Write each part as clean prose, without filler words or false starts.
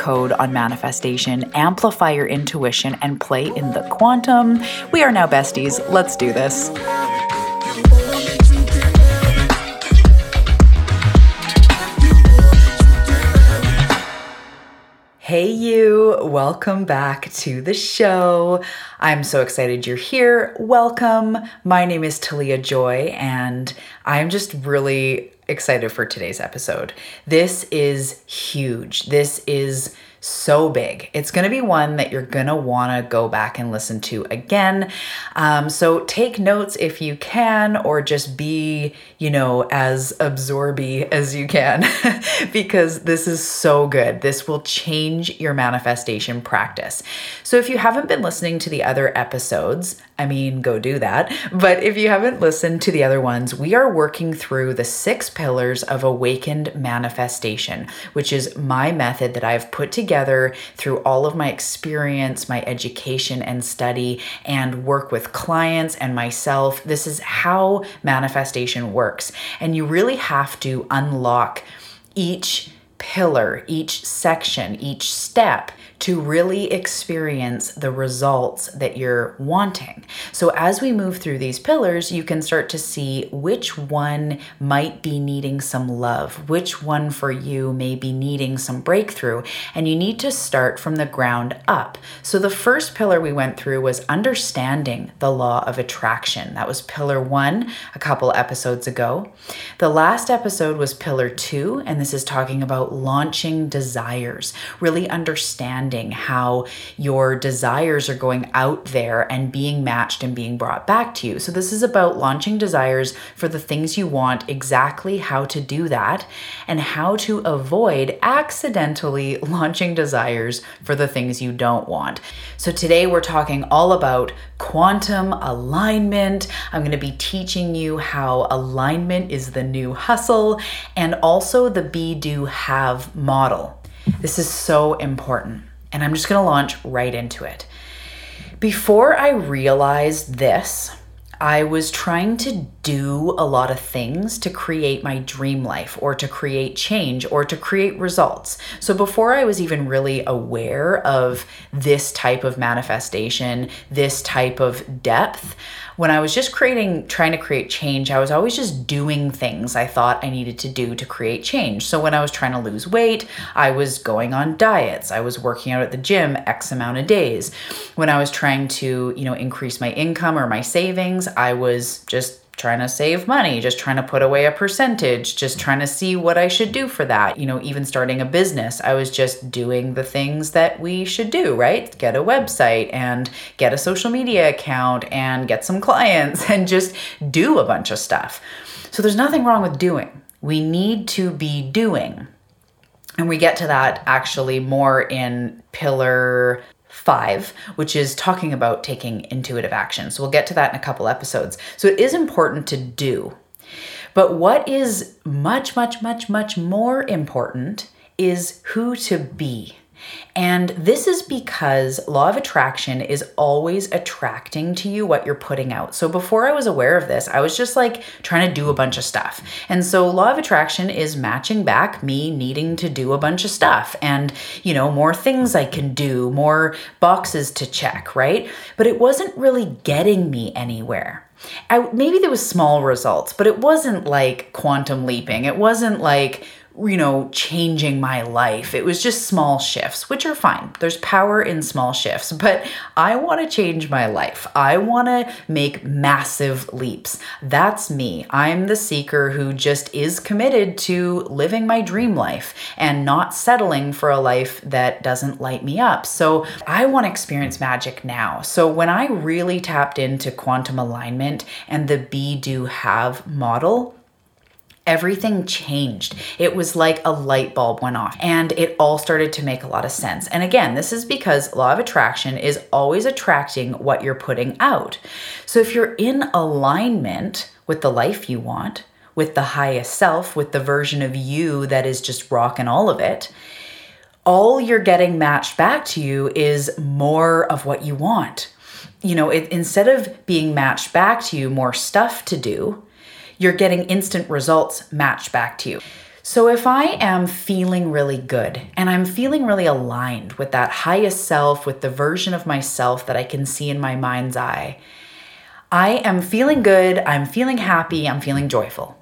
code on manifestation, amplify your intuition, and play in the quantum. We are now besties. Let's do this. Hey you, welcome back to the show. I'm so excited you're here. Welcome. My name is Talia Joy, and I'm just really excited for today's episode. This is huge. This is so big. It's going to be one that you're going to want to go back and listen to again. So take notes if you can, or just be, as absorby as you can, because this is so good. This will change your manifestation practice. So if you haven't been listening to the other episodes, go do that. But if you haven't listened to the other ones, we are working through the 6 pillars of awakened manifestation, which is my method that I've put together through all of my experience, my education and study, and work with clients and myself. This is how manifestation works. And you really have to unlock each pillar, each section, each step to really experience the results that you're wanting. So as we move through these pillars, you can start to see which one might be needing some love, which one for you may be needing some breakthrough, and you need to start from the ground up. So the first pillar we went through was understanding the law of attraction. That was pillar 1 a couple episodes ago. The last episode was pillar 2, and this is talking about launching desires, really understanding how your desires are going out there and being matched and being brought back to you. So this is about launching desires for the things you want, exactly how to do that, and how to avoid accidentally launching desires for the things you don't want. So today we're talking all about quantum alignment. I'm going to be teaching you how alignment is the new hustle, and also the Be/Do/Have model. This is so important, and I'm just going to launch right into it. Before I realized this, I was trying to do a lot of things to create my dream life, or to create change, or to create results. So before I was even really aware of this type of manifestation, this type of depth, when I was just trying to create change, I was always just doing things I thought I needed to do to create change. So when I was trying to lose weight, I was going on diets. I was working out at the gym X amount of days. When I was trying to, increase my income or my savings, I was just trying to save money, just trying to put away a percentage, just trying to see what I should do for that. Even starting a business, I was just doing the things that we should do, right? Get a website and get a social media account and get some clients and just do a bunch of stuff. So there's nothing wrong with doing. We need to be doing. And we get to that actually more in pillar 5, which is talking about taking intuitive action. So we'll get to that in a couple episodes. So it is important to do. But what is much, much, much, much more important is who to be. And this is because law of attraction is always attracting to you what you're putting out. So before I was aware of this, I was just trying to do a bunch of stuff. And so law of attraction is matching back me needing to do a bunch of stuff and, more things I can do, more boxes to check, right? But it wasn't really getting me anywhere. Maybe there was small results, but it wasn't like quantum leaping. It wasn't like changing my life. It was just small shifts, which are fine. There's power in small shifts, but I want to change my life. I want to make massive leaps. That's me. I'm the seeker who just is committed to living my dream life and not settling for a life that doesn't light me up. So I want to experience magic now. So when I really tapped into quantum alignment and the Be/Do/Have model, everything changed. It was like a light bulb went off and it all started to make a lot of sense. And again, this is because law of attraction is always attracting what you're putting out. So if you're in alignment with the life you want, with the highest self, with the version of you that is just rocking all of it, all you're getting matched back to you is more of what you want. You know, instead of being matched back to you more stuff to do, you're getting instant results matched back to you. So if I am feeling really good and I'm feeling really aligned with that highest self, with the version of myself that I can see in my mind's eye, I am feeling good, I'm feeling happy, I'm feeling joyful.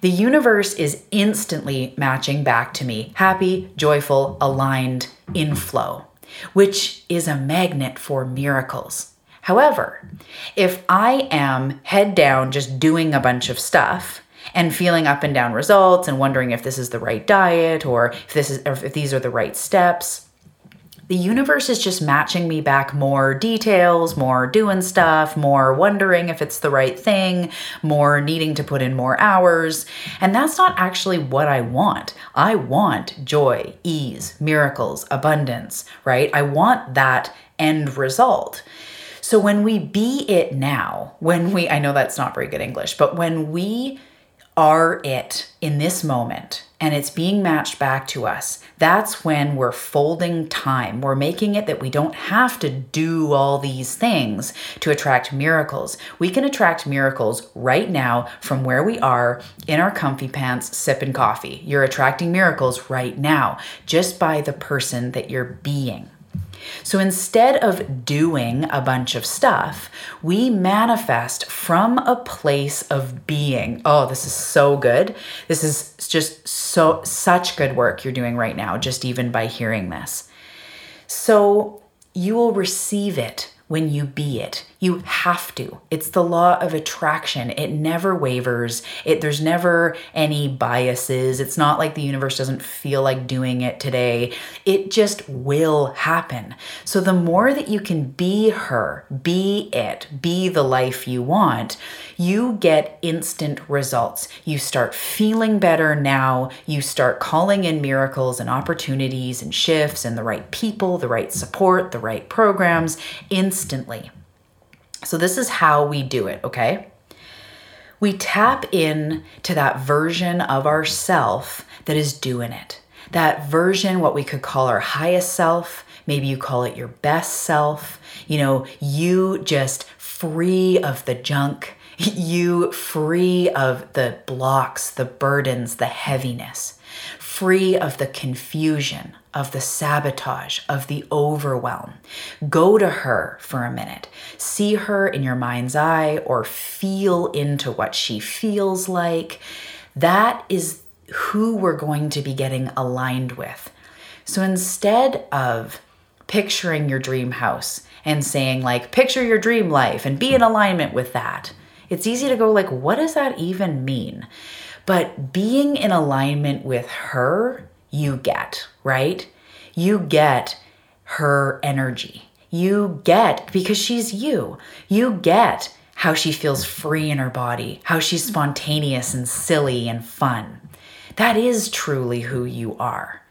The universe is instantly matching back to me, happy, joyful, aligned, in flow, which is a magnet for miracles. However, if I am head down just doing a bunch of stuff and feeling up and down results and wondering if this is the right diet or if these are the right steps, the universe is just matching me back more details, more doing stuff, more wondering if it's the right thing, more needing to put in more hours. And that's not actually what I want. I want joy, ease, miracles, abundance, right? I want that end result. So when we be it now, I know that's not very good English, but when we are it in this moment and it's being matched back to us, that's when we're folding time. We're making it that we don't have to do all these things to attract miracles. We can attract miracles right now from where we are in our comfy pants, sipping coffee. You're attracting miracles right now just by the person that you're being. So instead of doing a bunch of stuff, we manifest from a place of being. Oh, this is so good. This is just such good work you're doing right now, just even by hearing this. So you will receive it when you be it. You have to. It's the law of attraction. It never wavers. There's never any biases. It's not like the universe doesn't feel like doing it today. It just will happen. So the more that you can be her, be it, be the life you want, you get instant results. You start feeling better now. You start calling in miracles and opportunities and shifts and the right people, the right support, the right programs instantly. So this is how we do it, okay? We tap in to that version of ourself that is doing it. That version, what we could call our highest self, maybe you call it your best self, you know, you just free of the junk, you free of the blocks, the burdens, the heaviness, free of the confusion, of the sabotage, of the overwhelm. Go to her for a minute. See her in your mind's eye or feel into what she feels like. That is who we're going to be getting aligned with. So instead of picturing your dream house and saying like, picture your dream life and be in alignment with that, it's easy to go like, what does that even mean? But being in alignment with her, you get, right? You get her energy. You get, because she's you, you get how she feels free in her body, how she's spontaneous and silly and fun. That is truly who you are.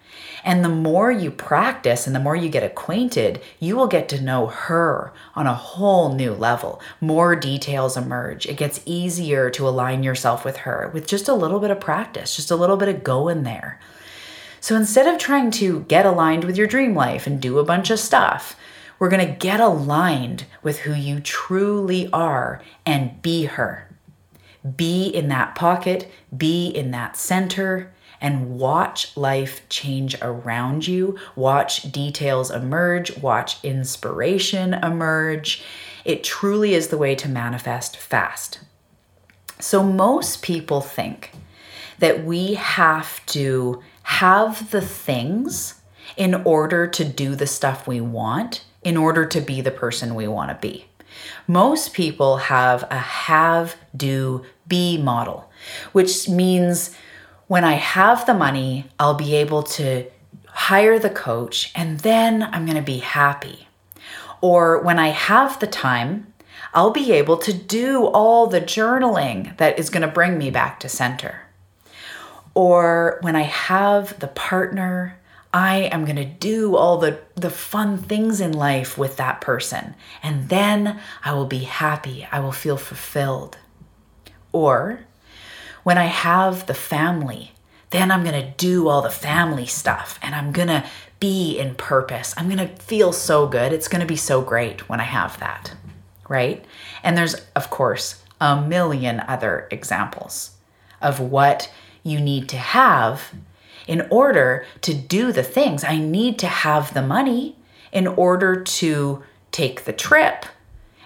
And the more you practice and the more you get acquainted, you will get to know her on a whole new level. More details emerge. It gets easier to align yourself with her with just a little bit of practice, just a little bit of going there. So instead of trying to get aligned with your dream life and do a bunch of stuff, we're going to get aligned with who you truly are and be her. Be in that pocket, be in that center, and watch life change around you. Watch details emerge, watch inspiration emerge. It truly is the way to manifest fast. So most people think that we have to have the things in order to do the stuff we want, in order to be the person we want to be. Most people have a have, do, be model, which means when I have the money, I'll be able to hire the coach and then I'm going to be happy. Or when I have the time, I'll be able to do all the journaling that is going to bring me back to center. Or when I have the partner, I am going to do all the fun things in life with that person. And then I will be happy. I will feel fulfilled. Or when I have the family, then I'm going to do all the family stuff and I'm going to be in purpose. I'm going to feel so good. It's going to be so great when I have that, right? And there's, of course, a million other examples of what you need to have in order to do the things. I need to have the money in order to take the trip.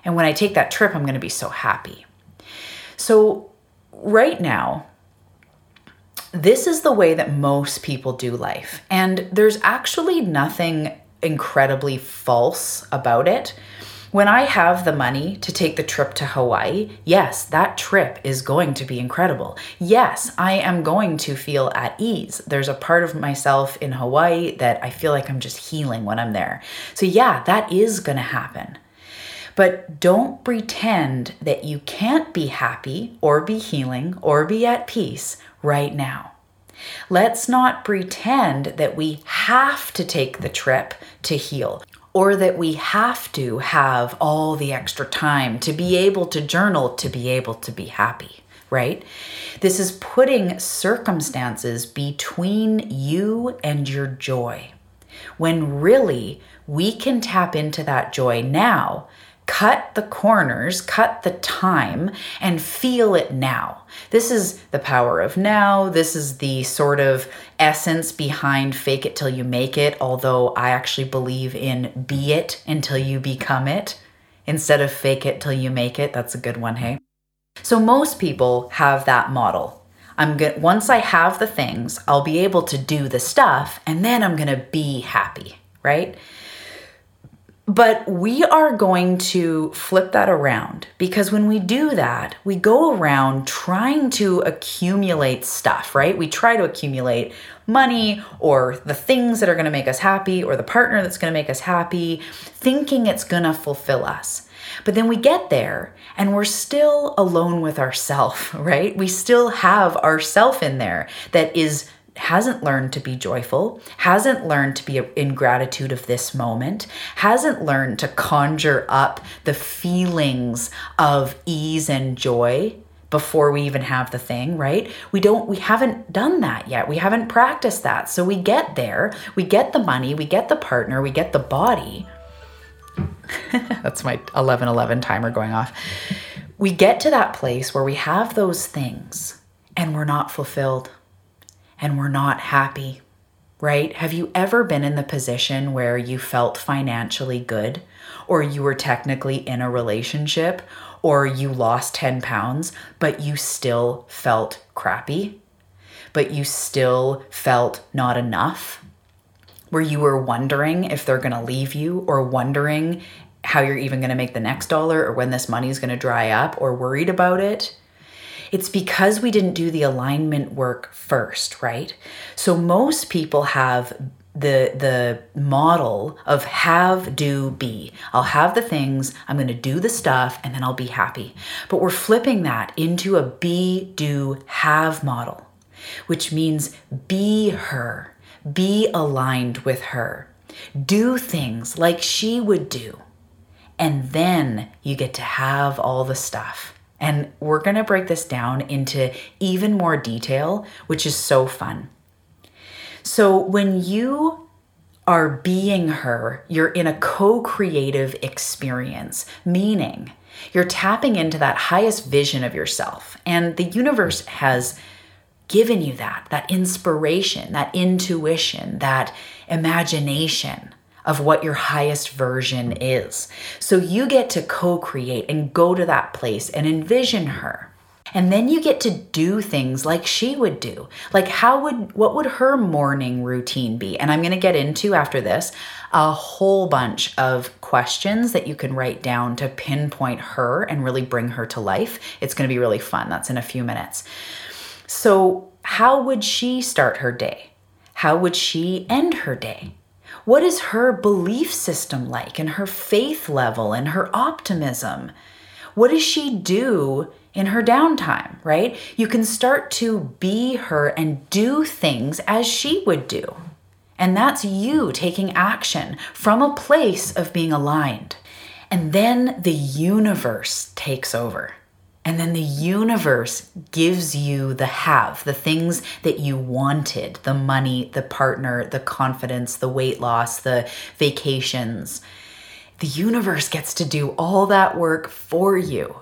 And when I take that trip, I'm going to be so happy. So right now, this is the way that most people do life. And there's actually nothing incredibly false about it. When I have the money to take the trip to Hawaii, yes, that trip is going to be incredible. Yes, I am going to feel at ease. There's a part of myself in Hawaii that I feel like I'm just healing when I'm there. So yeah, that is going to happen. But don't pretend that you can't be happy or be healing or be at peace right now. Let's not pretend that we have to take the trip to heal, or that we have to have all the extra time to be able to journal, to be able to be happy, right? This is putting circumstances between you and your joy, when really we can tap into that joy now, cut the corners, cut the time, and feel it now. This is the power of now. This is the sort of essence behind fake it till you make it, although I actually believe in be it until you become it instead of fake it till you make it. That's a good one, hey? So most people have that model. Once I have the things, I'll be able to do the stuff, and then I'm going to be happy, right? But we are going to flip that around, because when we do that, we go around trying to accumulate stuff, right? We try to accumulate money or the things that are going to make us happy or the partner that's going to make us happy, thinking it's going to fulfill us. But then we get there and we're still alone with ourselves, right? We still have ourself in there that hasn't learned to be joyful, hasn't learned to be in gratitude of this moment, hasn't learned to conjure up the feelings of ease and joy before we even have the thing, right? We haven't done that yet. We haven't practiced that. So we get there, we get the money, we get the partner, we get the body. That's my 11:11 timer going off. We get to that place where we have those things and we're not fulfilled. And we're not happy, right? Have you ever been in the position where you felt financially good, or you were technically in a relationship, or you lost 10 pounds, but you still felt crappy, but you still felt not enough, where you were wondering if they're going to leave you, or wondering how you're even going to make the next dollar, or when this money is going to dry up, or worried about it? It's because we didn't do the alignment work first, right? So most people have the model of have, do, be. I'll have the things, I'm going to do the stuff, and then I'll be happy. But we're flipping that into a be, do, have model, which means be her, be aligned with her, do things like she would do, and then you get to have all the stuff. And we're going to break this down into even more detail, which is so fun. So when you are being her, you're in a co-creative experience, meaning you're tapping into that highest vision of yourself. And the universe has given you that inspiration, that intuition, that imagination of what your highest version is. So you get to co-create and go to that place and envision her. And then you get to do things like she would do. Like what would her morning routine be? And I'm gonna get into, after this, a whole bunch of questions that you can write down to pinpoint her and really bring her to life. It's gonna be really fun. That's in a few minutes. So how would she start her day? How would she end her day? What is her belief system like, and her faith level, and her optimism? What does she do in her downtime, right? You can start to be her and do things as she would do. And that's you taking action from a place of being aligned. And then the universe takes over. And then the universe gives you the have, the things that you wanted, the money, the partner, the confidence, the weight loss, the vacations. The universe gets to do all that work for you.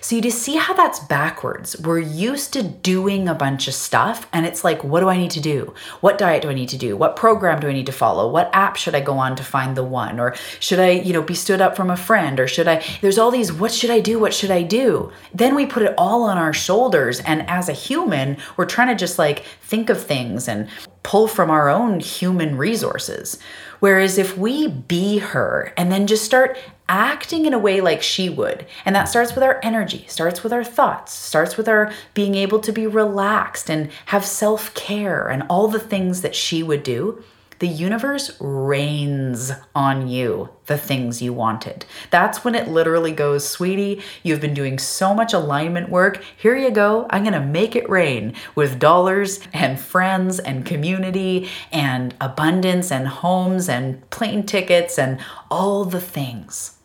So you just see how that's backwards. We're used to doing a bunch of stuff and it's like, what do I need to do? What diet do I need to do? What program do I need to follow? What app should I go on to find the one? Or should I, be stood up from a friend? Or should I, there's all these, what should I do? What should I do? Then we put it all on our shoulders. And as a human, we're trying to just think of things and pull from our own human resources. Whereas if we be her and then just start acting in a way like she would, and that starts with our energy, starts with our thoughts, starts with our being able to be relaxed and have self-care and all the things that she would do, the universe rains on you the things you wanted. That's when it literally goes, sweetie, you've been doing so much alignment work. Here you go. I'm going to make it rain with dollars and friends and community and abundance and homes and plane tickets and all the things.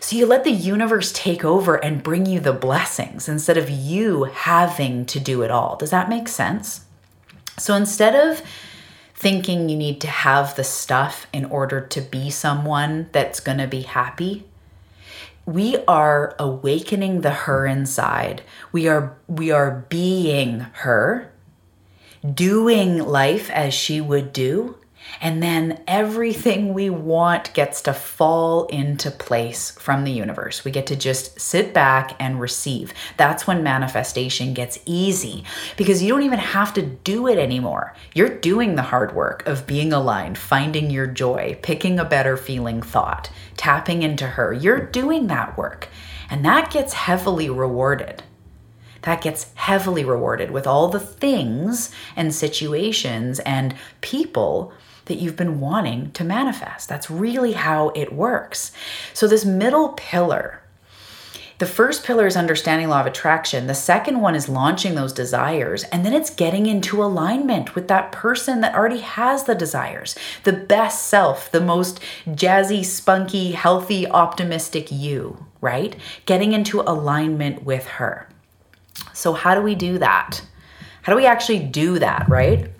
So you let the universe take over and bring you the blessings instead of you having to do it all. Does that make sense? So instead of thinking you need to have the stuff in order to be someone that's going to be happy, we are awakening the her inside. We are being her, doing life as she would do, and then everything we want gets to fall into place from the universe. We get to just sit back and receive. That's when manifestation gets easy because you don't even have to do it anymore. You're doing the hard work of being aligned, finding your joy, picking a better feeling thought, tapping into her. You're doing that work, and that gets heavily rewarded. That gets heavily rewarded with all the things and situations and people that you've been wanting to manifest. That's really how it works. So this middle pillar, the first pillar is understanding law of attraction. The second one is launching those desires. And then it's getting into alignment with that person that already has the desires, the best self, the most jazzy, spunky, healthy, optimistic you, right? Getting into alignment with her. So how do we do that? How do we actually do that, right?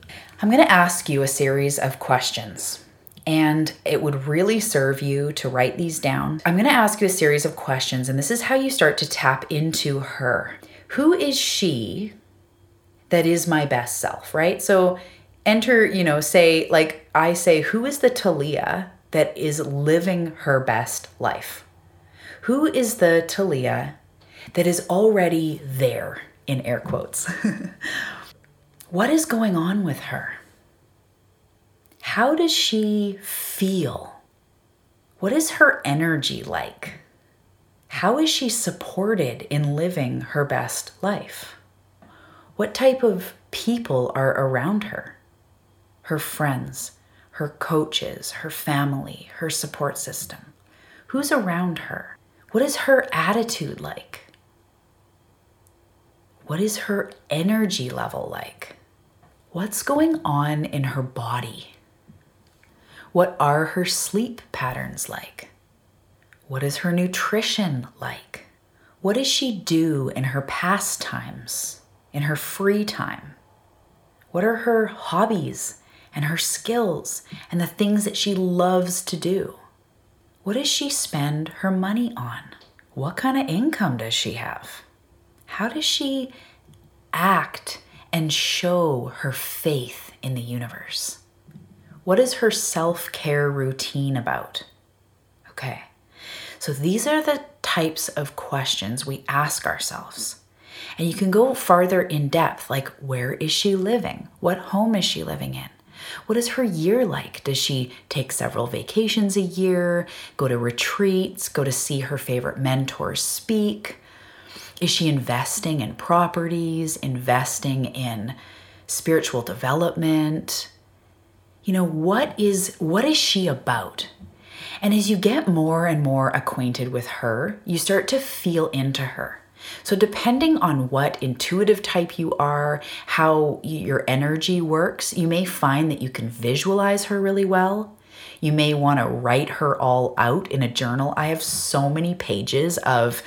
I'm going to ask you a series of questions, and it would really serve you to write these down. I'm going to ask you a series of questions, and this is how you start to tap into her. Who is she that is my best self, right? So enter, I say, who is the Talia that is living her best life? Who is the Talia that is already there, in air quotes? What is going on with her? How does she feel? What is her energy like? How is she supported in living her best life? What type of people are around her? Her friends, her coaches, her family, her support system. Who's around her? What is her attitude like? What is her energy level like? What's going on in her body? What are her sleep patterns like? What is her nutrition like? What does she do in her pastimes, in her free time? What are her hobbies and her skills and the things that she loves to do? What does she spend her money on? What kind of income does she have? How does she act and show her faith in the universe? What is her self-care routine about? Okay, so these are the types of questions we ask ourselves. And you can go farther in depth, like where is she living? What home is she living in? What is her year like? Does she take several vacations a year, go to retreats, go to see her favorite mentors speak? Is she investing in properties, investing in spiritual development? What is she about? And as you get more and more acquainted with her, you start to feel into her. So depending on what intuitive type you are, how your energy works, you may find that you can visualize her really well. You may want to write her all out in a journal. I have so many pages of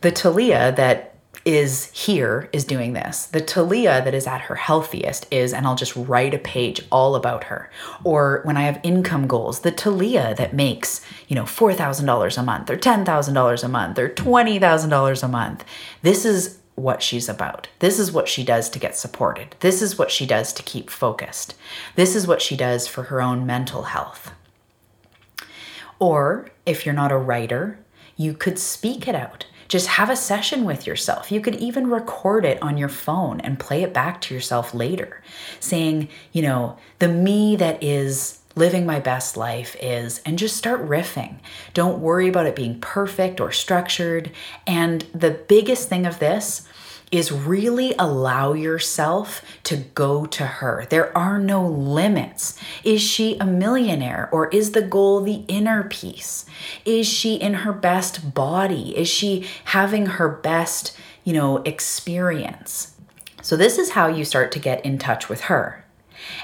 the Talia that is here is doing this. The Talia that is at her healthiest is, and I'll just write a page all about her. Or when I have income goals, the Talia that makes, $4,000 a month or $10,000 a month or $20,000 a month. This is what she's about. This is what she does to get supported. This is what she does to keep focused. This is what she does for her own mental health. Or if you're not a writer, you could speak it out. Just have a session with yourself. You could even record it on your phone and play it back to yourself later, saying, the me that is living my best life is, and just start riffing. Don't worry about it being perfect or structured. And the biggest thing of this is really allow yourself to go to her. There are no limits. Is she a millionaire, or is the goal the inner peace? Is she in her best body? Is she having her best, experience? So this is how you start to get in touch with her.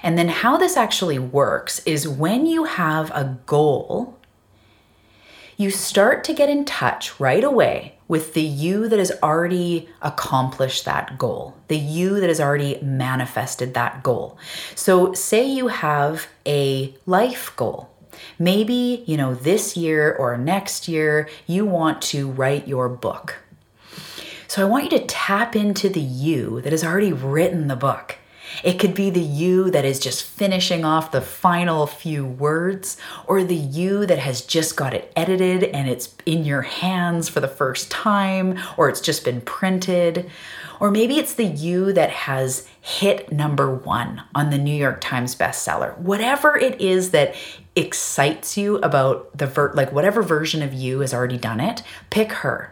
And then how this actually works is when you have a goal, you start to get in touch right away with the you that has already accomplished that goal, the you that has already manifested that goal. So say you have a life goal. Maybe, this year or next year, you want to write your book. So I want you to tap into the you that has already written the book. It could be the you that is just finishing off the final few words, or the you that has just got it edited and it's in your hands for the first time, or it's just been printed. Or maybe it's the you that has hit number 1 on the New York Times bestseller. Whatever it is that excites you about the whatever version of you has already done it, pick her.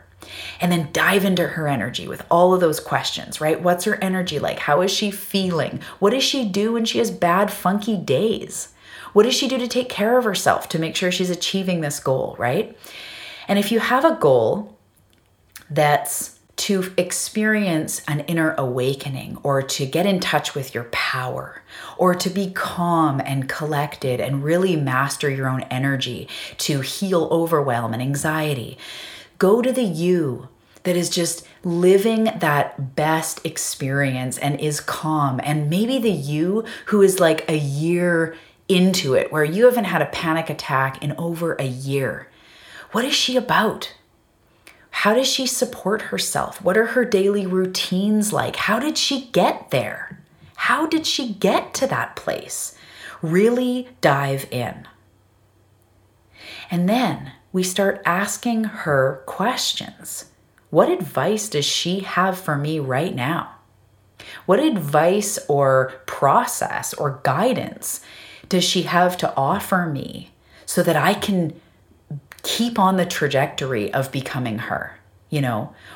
And then dive into her energy with all of those questions, right? What's her energy like? How is she feeling? What does she do when she has bad, funky days? What does she do to take care of herself to make sure she's achieving this goal, right? And if you have a goal that's to experience an inner awakening, or to get in touch with your power, or to be calm and collected and really master your own energy, to heal overwhelm and anxiety, go to the you that is just living that best experience and is calm. And maybe the you who is like a year into it, where you haven't had a panic attack in over a year. What is she about? How does she support herself? What are her daily routines like? How did she get there? How did she get to that place? Really dive in. And then we start asking her questions. What advice does she have for me right now? What advice or process or guidance does she have to offer me so that I can keep on the trajectory of becoming her?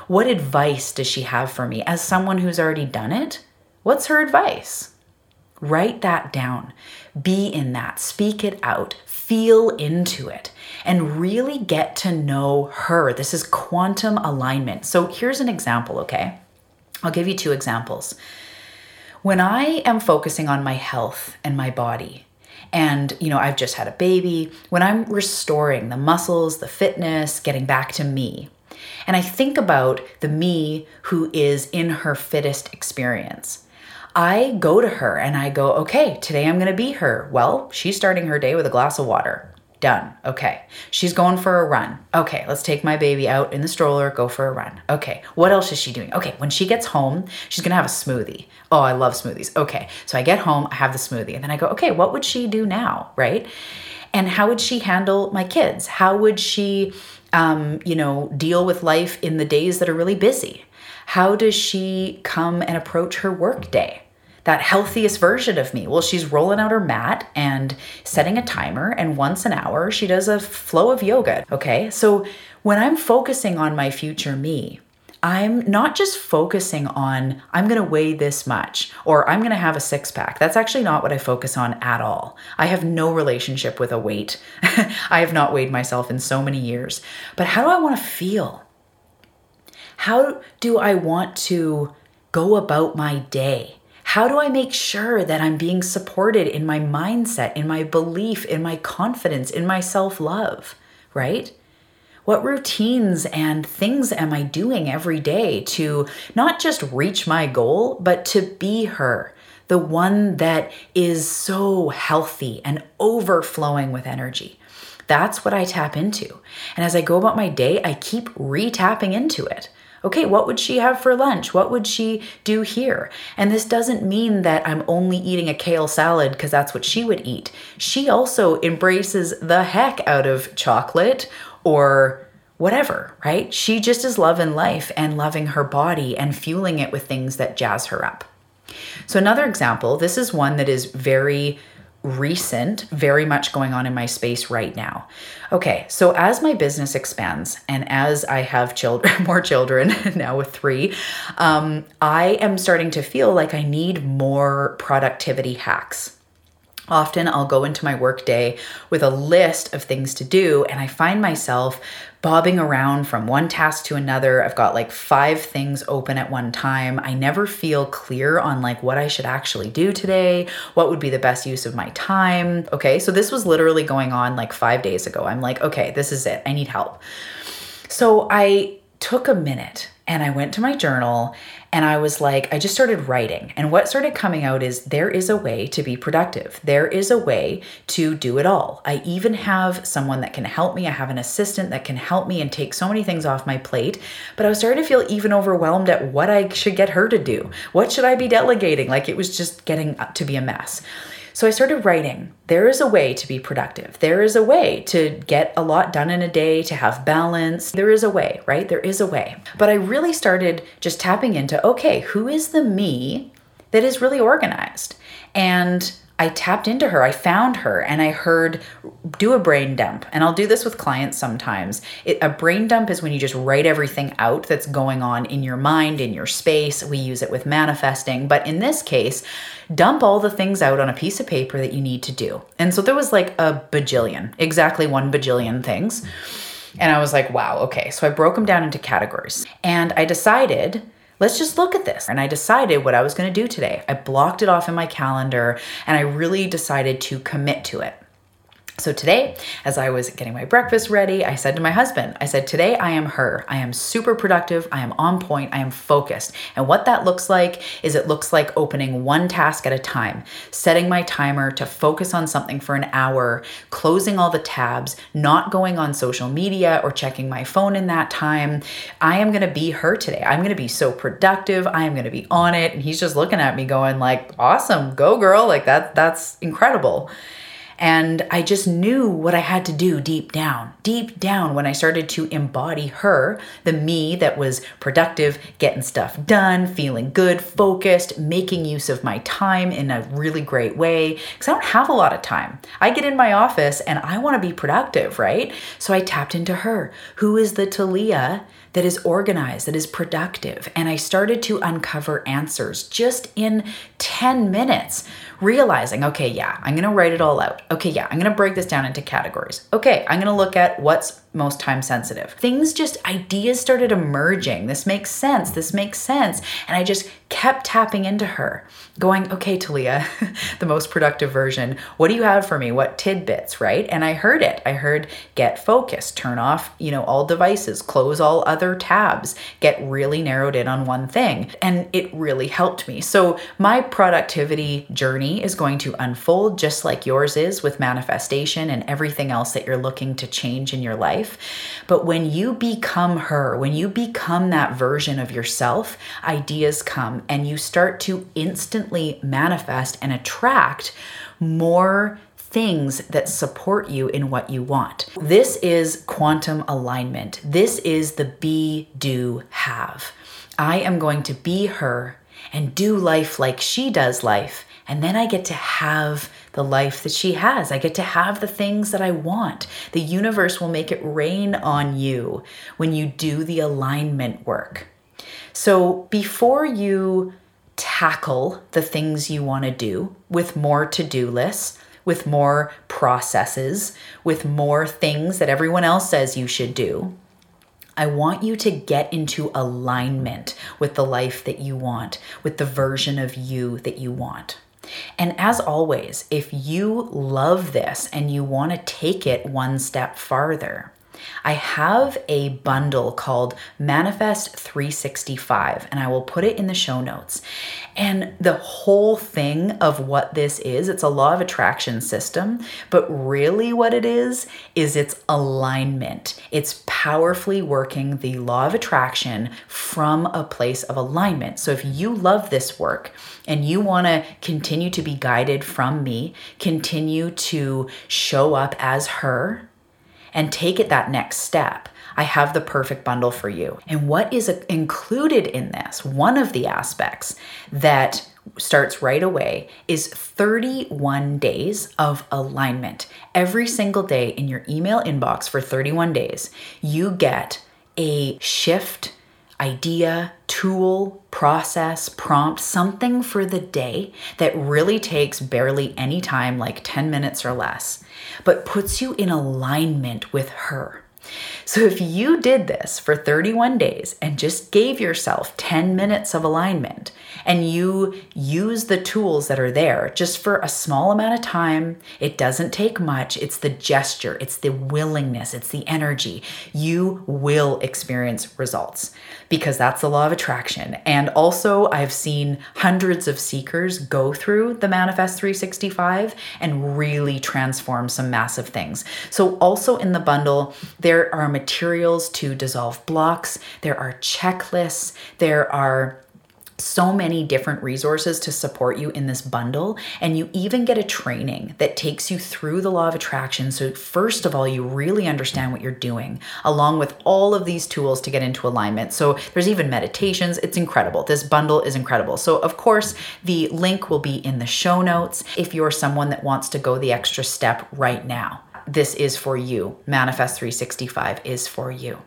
What advice does she have for me as someone who's already done it? What's her advice? Write that down. Be in that. Speak it out. Feel into it and really get to know her. This is quantum alignment. So here's an example, okay? I'll give you 2 examples. When I am focusing on my health and my body, and I've just had a baby, when I'm restoring the muscles, the fitness, getting back to me, and I think about the me who is in her fittest experience, I go to her and I go, okay, today I'm going to be her. Well, she's starting her day with a glass of water. Done. Okay. She's going for a run. Okay. Let's take my baby out in the stroller, go for a run. Okay. What else is she doing? Okay. When she gets home, she's going to have a smoothie. Oh, I love smoothies. Okay. So I get home, I have the smoothie, and then I go, okay, what would she do now? Right. And how would she handle my kids? How would she, deal with life in the days that are really busy? How does she come and approach her work day? That healthiest version of me. Well, she's rolling out her mat and setting a timer, and once an hour, she does a flow of yoga, okay? So when I'm focusing on my future me, I'm not just focusing on, I'm going to weigh this much, or I'm going to have a six-pack. That's actually not what I focus on at all. I have no relationship with a weight. I have not weighed myself in so many years. But how do I want to feel? How do I want to go about my day? How do I make sure that I'm being supported in my mindset, in my belief, in my confidence, in my self-love, right? What routines and things am I doing every day to not just reach my goal, but to be her, the one that is so healthy and overflowing with energy? That's what I tap into. And as I go about my day, I keep re-tapping into it. Okay, what would she have for lunch? What would she do here? And this doesn't mean that I'm only eating a kale salad because that's what she would eat. She also embraces the heck out of chocolate or whatever, right? She just is loving life and loving her body and fueling it with things that jazz her up. So another example, this is one that is very recent, very much going on in my space right now. Okay, so as my business expands and as I have children, more children now with three, I am starting to feel like I need more productivity hacks. Often I'll go into my workday with a list of things to do, and I find myself bobbing around from one task to another. I've got like 5 things open at one time. I never feel clear on like what I should actually do today, what would be the best use of my time. Okay, so this was literally going on like 5 days ago. I'm like, okay, this is it. I need help. So I took a minute and I went to my journal and I was like, I just started writing. And what started coming out is there is a way to be productive. There is a way to do it all. I even have someone that can help me. I have an assistant that can help me and take so many things off my plate. But I was starting to feel even overwhelmed at what I should get her to do. What should I be delegating? Like it was just getting up to be a mess. So I started writing, there is a way to be productive. There is a way to get a lot done in a day, to have balance. There is a way, right? There is a way. But I really started just tapping into, okay, who is the me that is really organized? And I tapped into her, I found her, and I heard, do a brain dump. And I'll do this with clients sometimes. A brain dump is when you just write everything out that's going on in your mind, in your space. We use it with manifesting. But in this case, dump all the things out on a piece of paper that you need to do. And so there was like a bajillion, exactly 1 bajillion things. And I was like, wow, okay. So I broke them down into categories. And I decided, let's just look at this. And I decided what I was going to do today. I blocked it off in my calendar and I really decided to commit to it. So today, as I was getting my breakfast ready, I said to my husband, I said, today I am her. I am super productive. I am on point. I am focused. And what that looks like is it looks like opening one task at a time, setting my timer to focus on something for an hour, closing all the tabs, not going on social media or checking my phone in that time. I am going to be her today. I'm going to be so productive. I am going to be on it. And he's just looking at me going like, awesome, go girl. Like that's incredible. And I just knew what I had to do deep down when I started to embody her, the me that was productive, getting stuff done, feeling good, focused, making use of my time in a really great way. Because I don't have a lot of time. I get in my office and I want to be productive, right? So I tapped into her, who is the Talia that is organized, that is productive. And I started to uncover answers just in 10 minutes, realizing, okay, yeah, I'm going to write it all out. Okay, yeah, I'm going to break this down into categories. Okay, I'm going to look at what's most time sensitive. Things just, ideas started emerging. This makes sense. This makes sense. And I just kept tapping into her, going, okay, Talia, the most productive version, what do you have for me? What tidbits, right? And I heard it. I heard get focused, turn off, all devices, close all other tabs, get really narrowed in on one thing. And it really helped me. So my productivity journey is going to unfold just like yours is with manifestation and everything else that you're looking to change in your life. But when you become her, when you become that version of yourself, ideas come and you start to instantly manifest and attract more things that support you in what you want. This is quantum alignment. This is the Be/Do/Have. I am going to be her and do life like she does life. And then I get to have the life that she has. I get to have the things that I want. The universe will make it rain on you when you do the alignment work. So before you tackle the things you want to do with more to-do lists, with more processes, with more things that everyone else says you should do, I want you to get into alignment with the life that you want, with the version of you that you want. And as always, if you love this and you want to take it one step farther, I have a bundle called Manifest365, and I will put it in the show notes. And the whole thing of what this is, it's a law of attraction system, but really what it is it's alignment. It's powerfully working the law of attraction from a place of alignment. So if you love this work and you want to continue to be guided from me, continue to show up as her, and take it that next step, I have the perfect bundle for you. And what is included in this, one of the aspects that starts right away, is 31 days of alignment. Every single day in your email inbox for 31 days, you get a shift, idea, tool, process, prompt, something for the day that really takes barely any time, like 10 minutes or less, but puts you in alignment with her. So if you did this for 31 days and just gave yourself 10 minutes of alignment, and you use the tools that are there just for a small amount of time, it doesn't take much. It's the gesture, it's the willingness, it's the energy. You will experience results because that's the law of attraction. And also, I've seen hundreds of seekers go through the Manifest 365 and really transform some massive things. So also in the bundle, there are materials to dissolve blocks, there are checklists, there are so many different resources to support you in this bundle. And you even get a training that takes you through the law of attraction. So first of all, you really understand what you're doing, along with all of these tools to get into alignment. So there's even meditations. It's incredible. This bundle is incredible. So of course, the link will be in the show notes if you're someone that wants to go the extra step right now. This is for you. Manifest 365 is for you.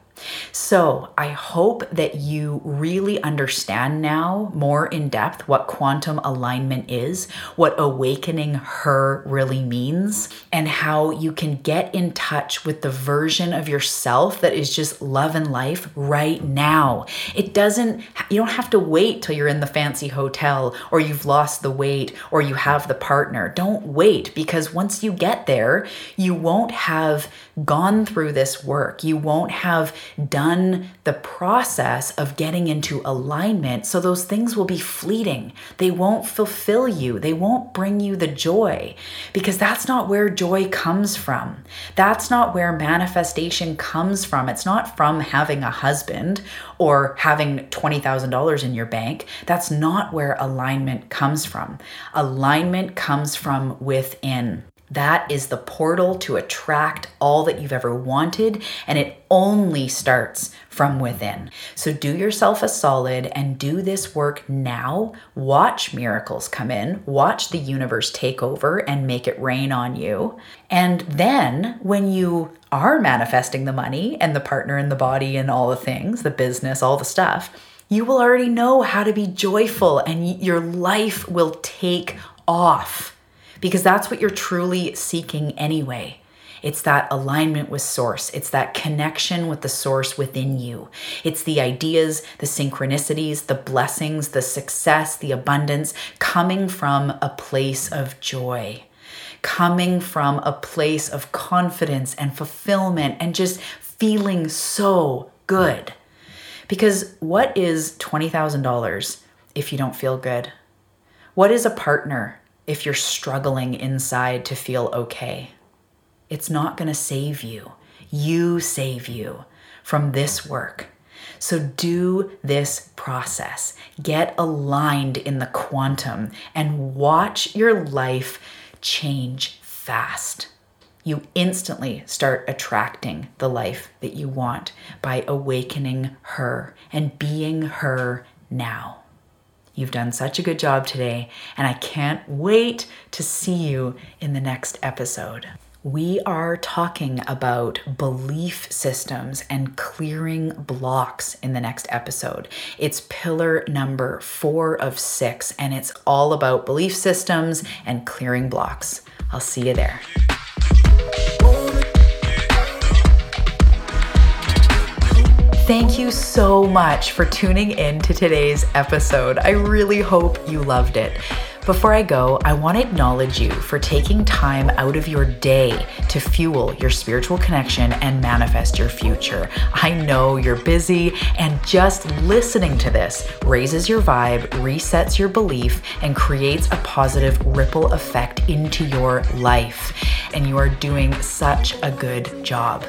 So I hope that you really understand now more in depth what quantum alignment is, what awakening her really means, and how you can get in touch with the version of yourself that is just love and life right now. You don't have to wait till you're in the fancy hotel or you've lost the weight or you have the partner. Don't wait, because once you get there, you won't have gone through this work. You won't have done the process of getting into alignment. So those things will be fleeting. They won't fulfill you. They won't bring you the joy, because that's not where joy comes from. That's not where manifestation comes from. It's not from having a husband or having $20,000 in your bank. That's not where alignment comes from. Alignment comes from within. That is the portal to attract all that you've ever wanted, and it only starts from within. So do yourself a solid and do this work now. Watch miracles come in, watch the universe take over and make it rain on you. And then when you are manifesting the money and the partner and the body and all the things, the business, all the stuff, you will already know how to be joyful, and your life will take off. Because that's what you're truly seeking anyway. It's that alignment with source. It's that connection with the source within you. It's the ideas, the synchronicities, the blessings, the success, the abundance coming from a place of joy, coming from a place of confidence and fulfillment and just feeling so good. Because what is $20,000 if you don't feel good? What is a partner if you're struggling inside to feel okay? It's not going to save you. You save you from this work. So do this process. Get aligned in the quantum and watch your life change fast. You instantly start attracting the life that you want by awakening her and being her now. You've done such a good job today, and I can't wait to see you in the next episode. We are talking about belief systems and clearing blocks in the next episode. It's pillar number 4 of 6, and it's all about belief systems and clearing blocks. I'll see you there. Thank you so much for tuning in to today's episode. I really hope you loved it. Before I go, I want to acknowledge you for taking time out of your day to fuel your spiritual connection and manifest your future. I know you're busy, and just listening to this raises your vibe, resets your belief, and creates a positive ripple effect into your life. And you are doing such a good job.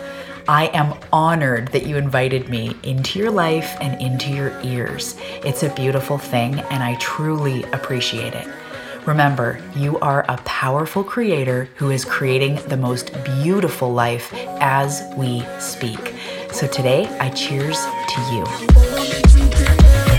I am honored that you invited me into your life and into your ears. It's a beautiful thing, and I truly appreciate it. Remember, you are a powerful creator who is creating the most beautiful life as we speak. So today, I cheers to you.